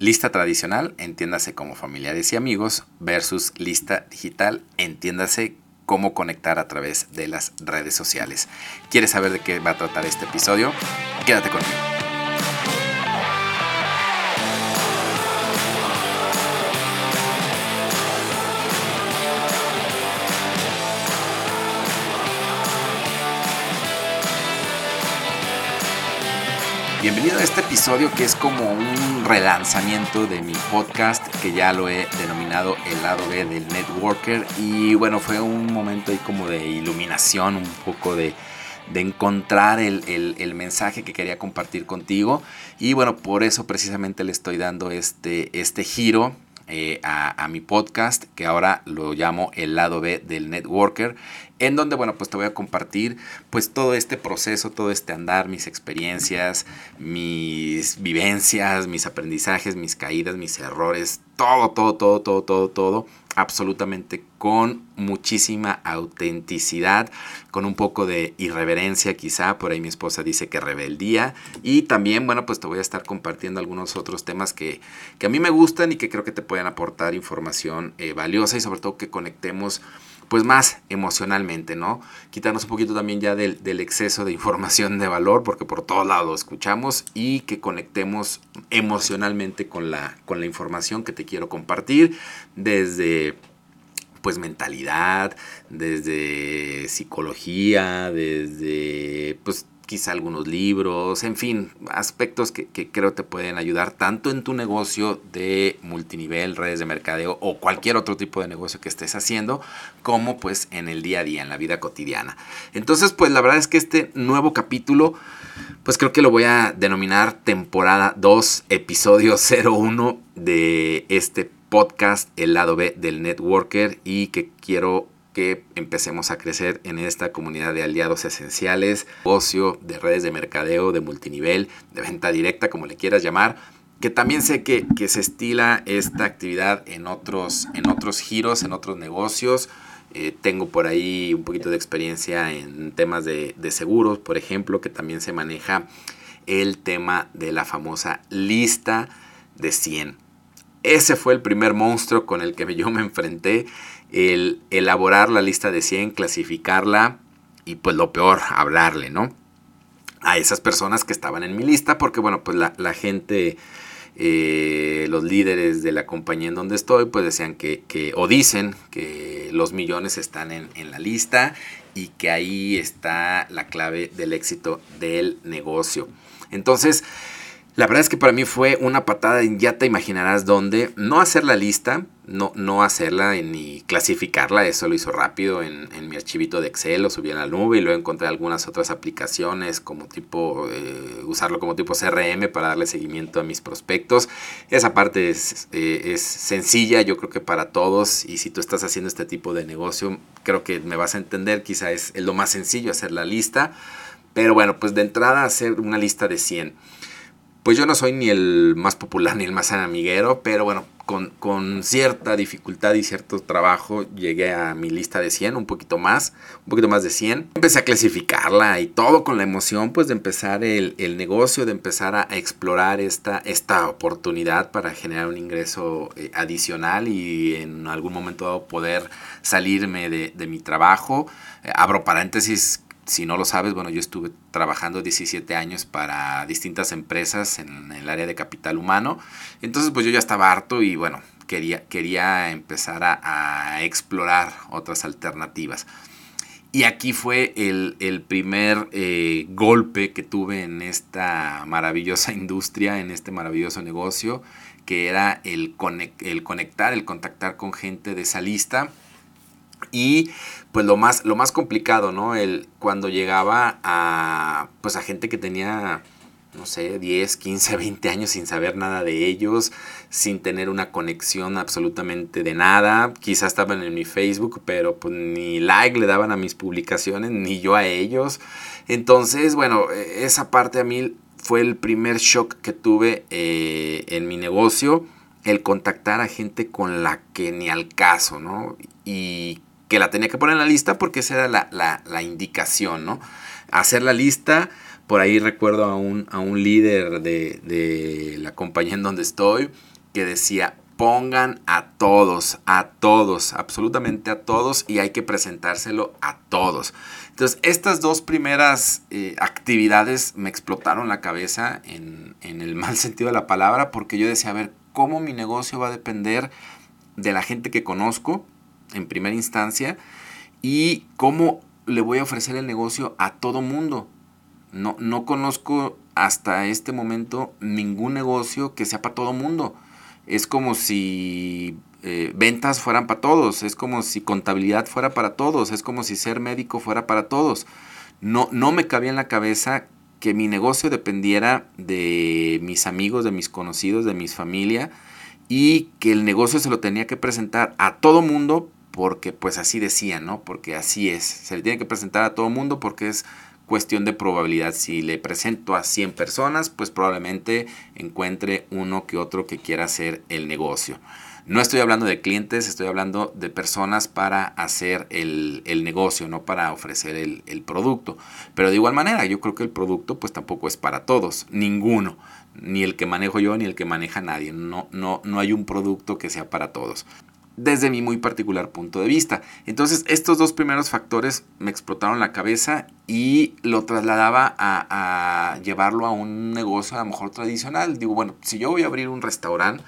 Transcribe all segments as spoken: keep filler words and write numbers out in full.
Lista tradicional, entiéndase como familiares y amigos, versus lista digital, entiéndase cómo conectar a través de las redes sociales. ¿Quieres saber de qué va a tratar este episodio? Quédate conmigo. Bienvenido a este episodio que es como un relanzamiento de mi podcast que ya lo he denominado el lado B del networker, y bueno, fue un momento ahí como de iluminación, un poco de, de encontrar el, el, el mensaje que quería compartir contigo, y bueno, por eso precisamente le estoy dando este, este giro Eh, a, a mi podcast, que ahora lo llamo el lado B del networker, en donde, bueno, pues te voy a compartir pues todo este proceso, todo este andar, mis experiencias, mis vivencias, mis aprendizajes, mis caídas, mis errores, todo, todo, todo, todo, todo, todo, absolutamente con muchísima autenticidad, con un poco de irreverencia quizá, por ahí mi esposa dice que rebeldía, y también, bueno, pues te voy a estar compartiendo algunos otros temas que, que a mí me gustan y que creo que te pueden aportar información eh, valiosa, y sobre todo que conectemos pues más emocionalmente, ¿no? Quitarnos un poquito también ya del, del exceso de información de valor, porque por todos lados lo escuchamos, y que conectemos emocionalmente con la, con la información que te quiero compartir, desde pues mentalidad, desde psicología, desde pues quizá algunos libros, en fin, aspectos que, que creo te pueden ayudar tanto en tu negocio de multinivel, redes de mercadeo o cualquier otro tipo de negocio que estés haciendo, como pues en el día a día, en la vida cotidiana. Entonces, pues la verdad es que este nuevo capítulo, pues creo que lo voy a denominar temporada dos, episodio cero uno de este podcast, el lado B del networker, y que quiero que empecemos a crecer en esta comunidad de aliados esenciales, negocio, de redes de mercadeo, de multinivel, de venta directa, como le quieras llamar, que también sé que, que se estila esta actividad en otros, en otros giros, en otros negocios. Eh, tengo por ahí un poquito de experiencia en temas de, de seguros, por ejemplo, que también se maneja el tema de la famosa lista de cien. Ese fue el primer monstruo con el que yo me enfrenté, el elaborar la lista de cien, clasificarla y pues lo peor, hablarle, ¿no?, a esas personas que estaban en mi lista, porque bueno, pues la, la gente, eh, los líderes de la compañía en donde estoy, pues decían que, que o dicen que los millones están en, en la lista y que ahí está la clave del éxito del negocio. Entonces, la verdad es que para mí fue una patada, ya te imaginarás dónde, no hacer la lista, no, no hacerla ni clasificarla, eso lo hizo rápido en, en mi archivito de Excel, lo subí a la nube y luego encontré algunas otras aplicaciones como tipo, eh, usarlo como tipo C R M para darle seguimiento a mis prospectos. Esa parte es, eh, es sencilla, yo creo que para todos, y si tú estás haciendo este tipo de negocio, creo que me vas a entender, quizá es lo más sencillo hacer la lista, pero bueno, pues de entrada hacer una lista de cien. Pues yo no soy ni el más popular ni el más amiguero, pero bueno, con, con cierta dificultad y cierto trabajo llegué a mi lista de cien, un poquito más, un poquito más de cien. Empecé a clasificarla y todo con la emoción pues de empezar el, el negocio, de empezar a explorar esta, esta oportunidad para generar un ingreso eh, adicional y en algún momento dado poder salirme de, de mi trabajo. Eh, abro paréntesis. Si no lo sabes, bueno, yo estuve trabajando diecisiete años para distintas empresas en el área de capital humano. Entonces, pues yo ya estaba harto y bueno, quería, quería empezar a, a explorar otras alternativas. Y aquí fue el, el primer eh, golpe que tuve en esta maravillosa industria, en este maravilloso negocio, que era el, conect, el conectar, el contactar con gente de esa lista. Y pues lo más, lo más complicado, ¿no? El, cuando llegaba a, pues a gente que tenía, no sé, diez, quince, veinte años sin saber nada de ellos, sin tener una conexión absolutamente de nada. Quizás estaban en mi Facebook, pero pues ni like le daban a mis publicaciones, ni yo a ellos. Entonces, bueno, esa parte a mí fue el primer shock que tuve eh, en mi negocio, el contactar a gente con la que ni al caso, ¿no? Y que la tenía que poner en la lista porque esa era la, la, la indicación, ¿no? Hacer la lista Por ahí recuerdo a un, a un líder de, de la compañía en donde estoy que decía: pongan a todos, a todos, absolutamente a todos, y hay que presentárselo a todos. Entonces, estas dos primeras eh, actividades me explotaron la cabeza en, en el mal sentido de la palabra, porque yo decía, a ver, ¿cómo mi negocio va a depender de la gente que conozco en primera instancia? ¿Y cómo le voy a ofrecer el negocio a todo mundo? No, no conozco hasta este momento ningún negocio que sea para todo mundo. Es como si eh, ventas fueran para todos, es como si contabilidad fuera para todos, es como si ser médico fuera para todos. No, no me cabía en la cabeza que mi negocio dependiera de mis amigos, de mis conocidos, de mis familia, y que el negocio se lo tenía que presentar a todo mundo porque pues así decían, ¿no? Porque así es, se le tiene que presentar a todo mundo porque es cuestión de probabilidad. Si le presento a cien personas, pues probablemente encuentre uno que otro que quiera hacer el negocio. No estoy hablando de clientes, estoy hablando de personas para hacer el, el negocio, no para ofrecer el, el producto. Pero de igual manera, yo creo que el producto pues tampoco es para todos, ninguno. Ni el que manejo yo, ni el que maneja nadie. No, no, no hay un producto que sea para todos, desde mi muy particular punto de vista. Entonces, estos dos primeros factores me explotaron la cabeza y lo trasladaba a, a llevarlo a un negocio a lo mejor tradicional. Digo, bueno, si yo voy a abrir un restaurante,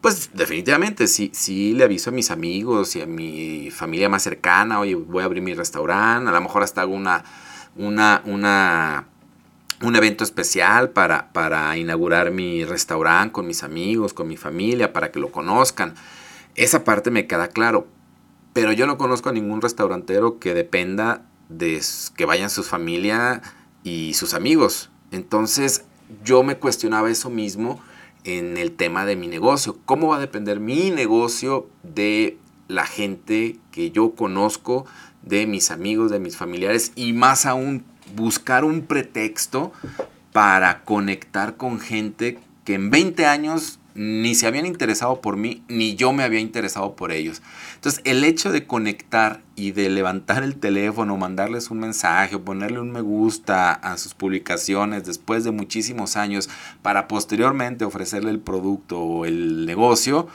pues definitivamente sí, sí le aviso a mis amigos y a mi familia más cercana, oye, voy a abrir mi restaurante, a lo mejor hasta hago una, una, una, un evento especial para, para inaugurar mi restaurante con mis amigos, con mi familia, para que lo conozcan. Esa parte me queda claro, pero yo no conozco a ningún restaurantero que dependa de que vayan su familia y sus amigos. Entonces yo me cuestionaba eso mismo en el tema de mi negocio. ¿Cómo va a depender mi negocio de la gente que yo conozco, de mis amigos, de mis familiares? Y más aún, buscar un pretexto para conectar con gente que en veinte años... ni se habían interesado por mí, ni yo me había interesado por ellos. Entonces, el hecho de conectar y de levantar el teléfono, mandarles un mensaje o ponerle un me gusta a sus publicaciones después de muchísimos años para posteriormente ofrecerle el producto o el negocio,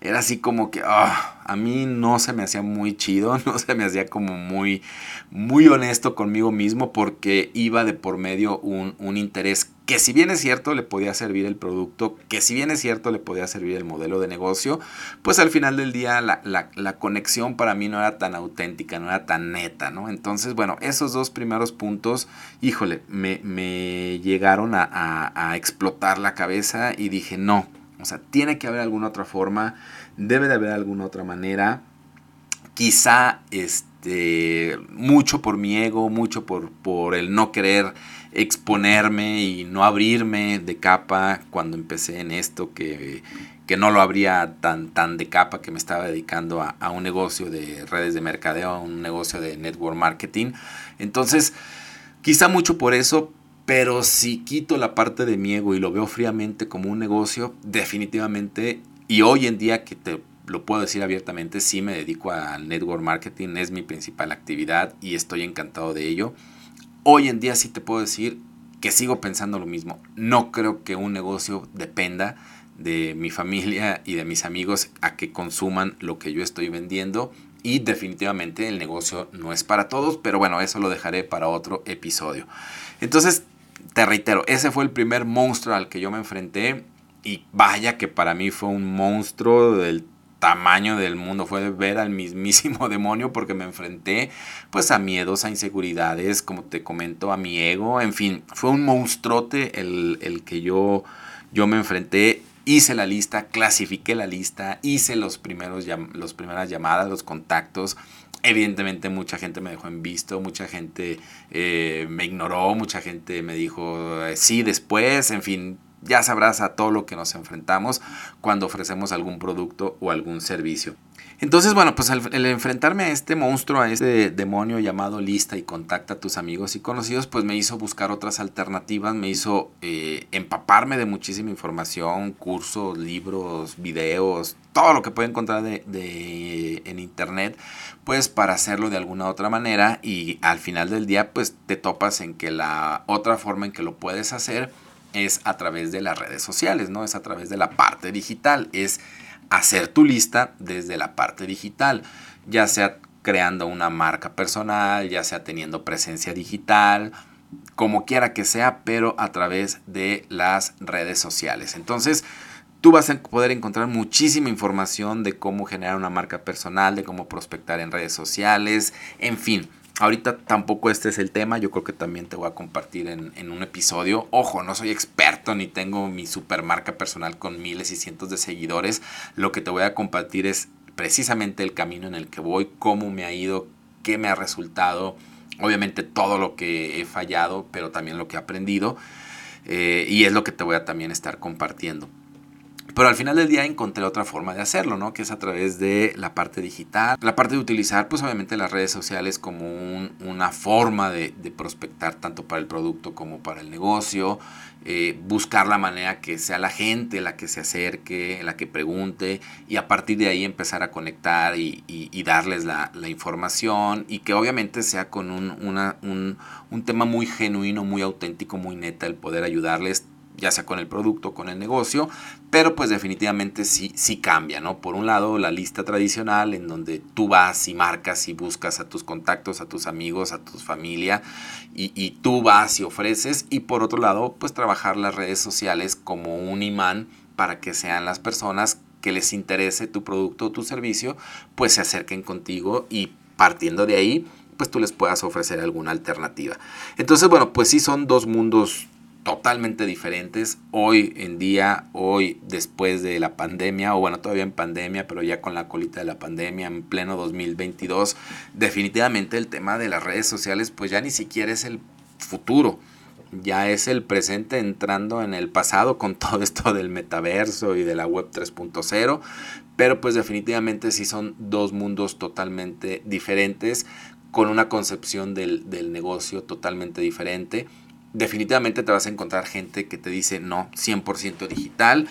era así como que oh, a mí no se me hacía muy chido, no se me hacía como muy, muy honesto conmigo mismo, porque iba de por medio un, un interés que si bien es cierto le podía servir el producto, que si bien es cierto le podía servir el modelo de negocio, pues al final del día la, la, la conexión para mí no era tan auténtica, no era tan neta, ¿no? Entonces, bueno, esos dos primeros puntos, híjole, me, me llegaron a, a, a explotar la cabeza y dije no. O sea, tiene que haber alguna otra forma, debe de haber alguna otra manera. Quizá este, mucho por mi ego, mucho por, por el no querer exponerme y no abrirme de capa cuando empecé en esto, que, que no lo abría tan, tan de capa, que me estaba dedicando a, a un negocio de redes de mercadeo, a un negocio de network marketing. Entonces, quizá mucho por eso. Pero si quito la parte de mi ego y lo veo fríamente como un negocio, definitivamente, y hoy en día que te lo puedo decir abiertamente, sí me dedico al network marketing, es mi principal actividad y estoy encantado de ello. Hoy en día sí te puedo decir que sigo pensando lo mismo. No creo que un negocio dependa de mi familia y de mis amigos a que consuman lo que yo estoy vendiendo. Y definitivamente el negocio no es para todos, pero bueno, eso lo dejaré para otro episodio. Entonces, te reitero, ese fue el primer monstruo al que yo me enfrenté y vaya que para mí fue un monstruo del tamaño del mundo, fue ver al mismísimo demonio, porque me enfrenté pues a miedos, a inseguridades, como te comento, a mi ego, en fin, fue un monstruote el, el que yo, yo me enfrenté. Hice la lista, clasifiqué la lista, hice los primeros, los primeras llamadas, los contactos. Evidentemente mucha gente me dejó en visto, mucha gente eh, me ignoró, mucha gente me dijo eh, sí después, en fin, Ya sabrás a todo lo que nos enfrentamos cuando ofrecemos algún producto o algún servicio. Entonces, bueno, pues el, el enfrentarme a este monstruo, a este demonio llamado lista y contacta a tus amigos y conocidos, pues me hizo buscar otras alternativas, me hizo eh, empaparme de muchísima información, cursos, libros, videos, todo lo que puedo encontrar de, de, en internet, pues para hacerlo de alguna otra manera, y al final del día pues te topas en que la otra forma en que lo puedes hacer es a través de las redes sociales, ¿no? Es a través de la parte digital, es hacer tu lista desde la parte digital, ya sea creando una marca personal, ya sea teniendo presencia digital, como quiera que sea, pero a través de las redes sociales. Entonces, tú vas a poder encontrar muchísima información de cómo generar una marca personal, de cómo prospectar en redes sociales, en fin. Ahorita tampoco este es el tema, yo creo que también te voy a compartir en, en un episodio. Ojo, no soy experto ni tengo mi supermarca personal con miles y cientos de seguidores. Lo que te voy a compartir es precisamente el camino en el que voy, cómo me ha ido, qué me ha resultado. Obviamente todo lo que he fallado, pero también lo que he aprendido. Eh, y es lo que te voy a también estar compartiendo. Pero al final del día encontré otra forma de hacerlo, ¿no? Que es a través de la parte digital, la parte de utilizar pues obviamente las redes sociales como un, una forma de, de prospectar tanto para el producto como para el negocio, eh, buscar la manera que sea la gente la que se acerque, la que pregunte, y a partir de ahí empezar a conectar y, y, y darles la, la información, y que obviamente sea con un, una, un, un tema muy genuino, muy auténtico, muy neta el poder ayudarles, ya sea con el producto, con el negocio, pero pues definitivamente sí, sí cambia, ¿no? Por un lado, la lista tradicional en donde tú vas y marcas y buscas a tus contactos, a tus amigos, a tu familia, y, y tú vas y ofreces, y por otro lado, pues trabajar las redes sociales como un imán para que sean las personas que les interese tu producto o tu servicio, pues se acerquen contigo y partiendo de ahí, pues tú les puedas ofrecer alguna alternativa. Entonces, bueno, pues sí son dos mundos totalmente diferentes hoy en día, hoy después de la pandemia, o bueno, todavía en pandemia, pero ya con la colita de la pandemia en pleno dos mil veintidós, definitivamente el tema de las redes sociales pues ya ni siquiera es el futuro, ya es el presente entrando en el pasado con todo esto del metaverso y de la web tres punto cero, pero pues definitivamente sí son dos mundos totalmente diferentes, con una concepción del, del negocio totalmente diferente. Definitivamente te vas a encontrar gente que te dice no, cien por ciento digital,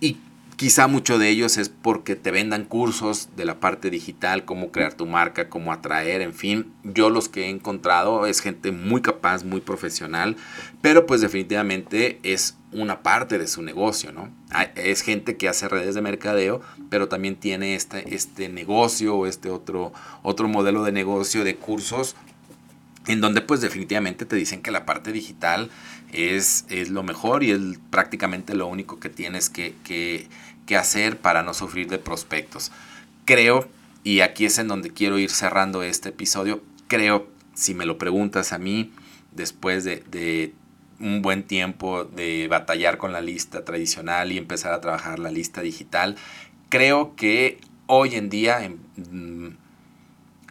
y quizá mucho de ellos es porque te vendan cursos de la parte digital, cómo crear tu marca, cómo atraer, en fin. Yo los que he encontrado es gente muy capaz, muy profesional, pero pues definitivamente es una parte de su negocio, ¿no? Es gente que hace redes de mercadeo, pero también tiene este, este negocio o este otro, otro modelo de negocio de cursos, en donde pues definitivamente te dicen que la parte digital es, es lo mejor y es prácticamente lo único que tienes que, que, que hacer para no sufrir de prospectos. Creo, y aquí es en donde quiero ir cerrando este episodio, creo, si me lo preguntas a mí, después de, de un buen tiempo de batallar con la lista tradicional y empezar a trabajar la lista digital, creo que hoy en día en,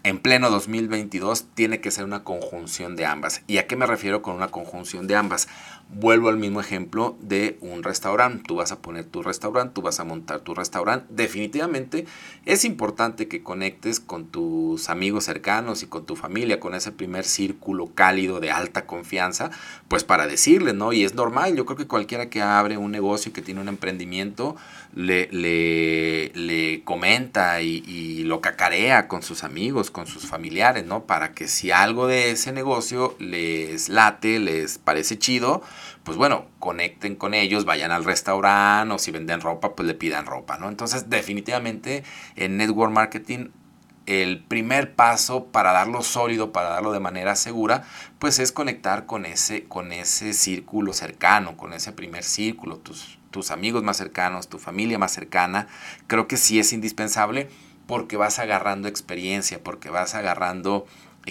En pleno dos mil veintidós tiene que ser una conjunción de ambas. ¿Y a qué me refiero con una conjunción de ambas? Vuelvo al mismo ejemplo de un restaurante. Tú vas a poner tu restaurante, tú vas a montar tu restaurante. Definitivamente es importante que conectes con tus amigos cercanos y con tu familia, con ese primer círculo cálido de alta confianza, pues para decirles, ¿no? Y es normal. Yo creo que cualquiera que abre un negocio y que tiene un emprendimiento le, le, le comenta y, y lo cacarea con sus amigos, con sus familiares, ¿no? Para que si algo de ese negocio les late, les parece chido, pues bueno, conecten con ellos, vayan al restaurante, o si venden ropa, pues le pidan ropa, ¿no? Entonces, definitivamente en Network Marketing, el primer paso para darlo sólido, para darlo de manera segura, pues es conectar con ese, con ese círculo cercano, con ese primer círculo, tus, tus amigos más cercanos, tu familia más cercana. Creo que sí es indispensable porque vas agarrando experiencia, porque vas agarrando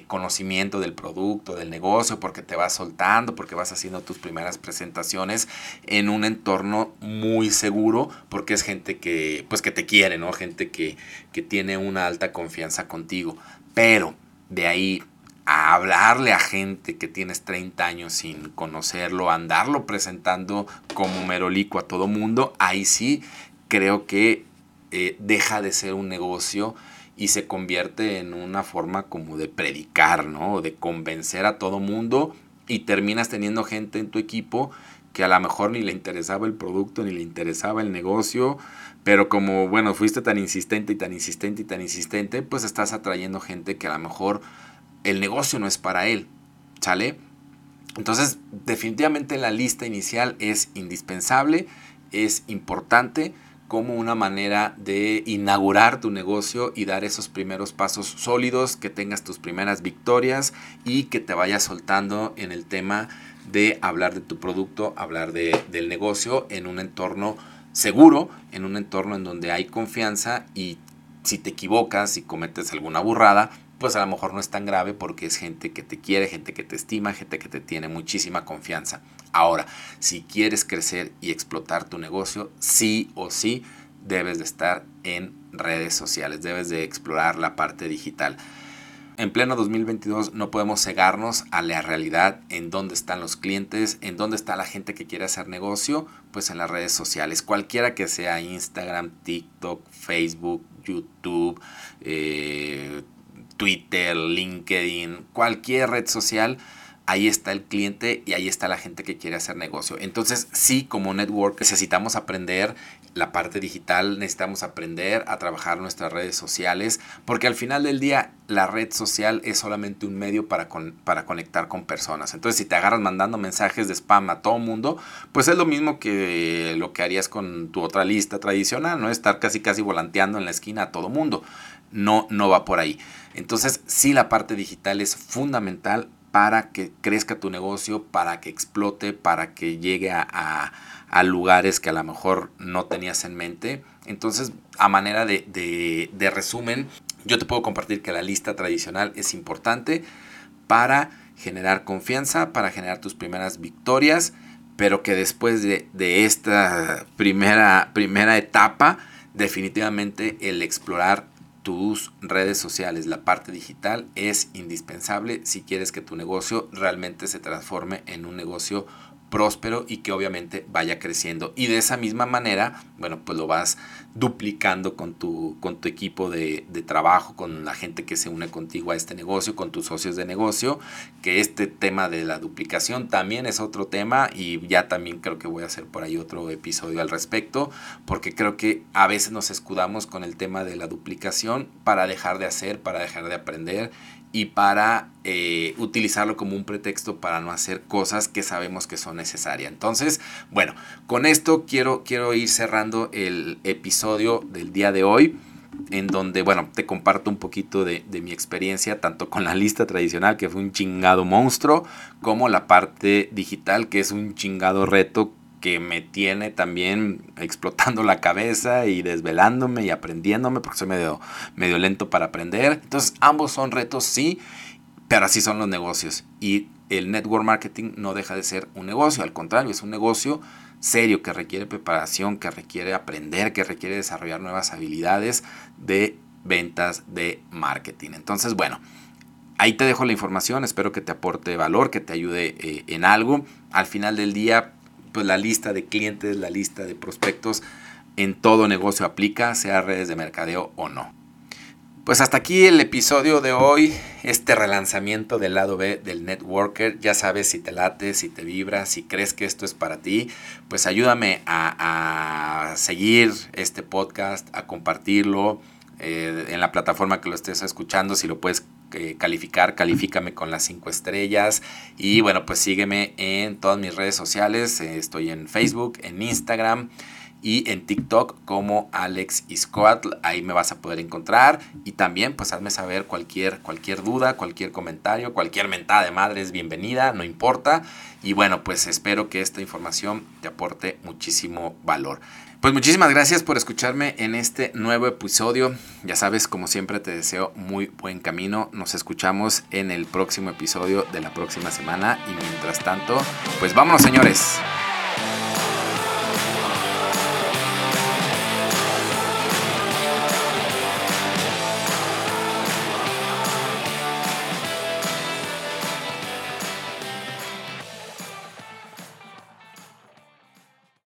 conocimiento del producto, del negocio, porque te vas soltando, porque vas haciendo tus primeras presentaciones en un entorno muy seguro, porque es gente que, pues que te quiere, ¿no? Gente que, que tiene una alta confianza contigo. Pero de ahí a hablarle a gente que tienes treinta años sin conocerlo, a andarlo presentando como merolico a todo mundo, ahí sí creo que eh, deja de ser un negocio y se convierte en una forma como de predicar, ¿no? De convencer a todo mundo, y terminas teniendo gente en tu equipo que a lo mejor ni le interesaba el producto, ni le interesaba el negocio, pero como, bueno, fuiste tan insistente y tan insistente y tan insistente, pues estás atrayendo gente que a lo mejor el negocio no es para él, ¿sale? Entonces, definitivamente la lista inicial es indispensable, es importante como una manera de inaugurar tu negocio y dar esos primeros pasos sólidos, que tengas tus primeras victorias y que te vayas soltando en el tema de hablar de tu producto, hablar de, del negocio en un entorno seguro, en un entorno en donde hay confianza, y si te equivocas, si cometes alguna burrada, pues a lo mejor no es tan grave porque es gente que te quiere, gente que te estima, gente que te tiene muchísima confianza. Ahora, si quieres crecer y explotar tu negocio, sí o sí debes de estar en redes sociales, debes de explorar la parte digital. En pleno dos mil veintidós no podemos cegarnos a la realidad, en dónde están los clientes, en dónde está la gente que quiere hacer negocio, pues en las redes sociales, cualquiera que sea, Instagram, TikTok, Facebook, YouTube, eh, Twitter, LinkedIn, cualquier red social, ahí está el cliente y ahí está la gente que quiere hacer negocio. Entonces, sí, como network necesitamos aprender la parte digital, necesitamos aprender a trabajar nuestras redes sociales, porque al final del día la red social es solamente un medio para, con, para conectar con personas. Entonces, si te agarras mandando mensajes de spam a todo mundo, pues es lo mismo que lo que harías con tu otra lista tradicional, ¿no? Estar casi casi volanteando en la esquina a todo mundo. No, no va por ahí. Entonces, sí, la parte digital es fundamental para que crezca tu negocio, para que explote, para que llegue a, a, a lugares que a lo mejor no tenías en mente. Entonces, a manera de, de, de resumen, yo te puedo compartir que la lista tradicional es importante para generar confianza, para generar tus primeras victorias, pero que después de, de esta primera, primera etapa, definitivamente el explorar tus redes sociales, la parte digital, es indispensable si quieres que tu negocio realmente se transforme en un negocio próspero y que obviamente vaya creciendo. Y de esa misma manera, bueno, pues lo vas duplicando con tu, con tu equipo de, de trabajo, con la gente que se une contigo a este negocio, con tus socios de negocio, que este tema de la duplicación también es otro tema, y ya también creo que voy a hacer por ahí otro episodio al respecto, porque creo que a veces nos escudamos con el tema de la duplicación para dejar de hacer, para dejar de aprender y para eh, utilizarlo como un pretexto para no hacer cosas que sabemos que son necesarias. Entonces, bueno, con esto quiero, quiero ir cerrando el episodio del día de hoy, en donde, bueno, te comparto un poquito de, de mi experiencia, tanto con la lista tradicional, que fue un chingado monstruo, como la parte digital, que es un chingado reto que me tiene también explotando la cabeza y desvelándome y aprendiéndome, porque soy medio, medio lento para aprender. Entonces, ambos son retos, sí, pero así son los negocios. Y el network marketing no deja de ser un negocio, al contrario, es un negocio serio que requiere preparación, que requiere aprender, que requiere desarrollar nuevas habilidades de ventas, de marketing. Entonces, bueno, ahí te dejo la información, espero que te aporte valor, que te ayude eh, en algo. Al final del día, pues la lista de clientes, la lista de prospectos en todo negocio aplica, sea redes de mercadeo o no. Pues hasta aquí el episodio de hoy, este relanzamiento del lado B del networker. Ya sabes, si te late, si te vibra, si crees que esto es para ti, pues ayúdame a, a seguir este podcast, a compartirlo eh, en la plataforma que lo estés escuchando. Si lo puedes calificar, califícame con las cinco estrellas, y bueno, pues sígueme en todas mis redes sociales. Estoy en Facebook, en Instagram y en TikTok como Alexiscoatl, ahí me vas a poder encontrar. Y también pues hazme saber cualquier, cualquier duda, cualquier comentario, cualquier mentada de madre es bienvenida, no importa. Y bueno, pues espero que esta información te aporte muchísimo valor. Pues muchísimas gracias por escucharme en este nuevo episodio. Ya sabes, como siempre, te deseo muy buen camino. Nos escuchamos en el próximo episodio de la próxima semana. Y mientras tanto, pues vámonos, señores.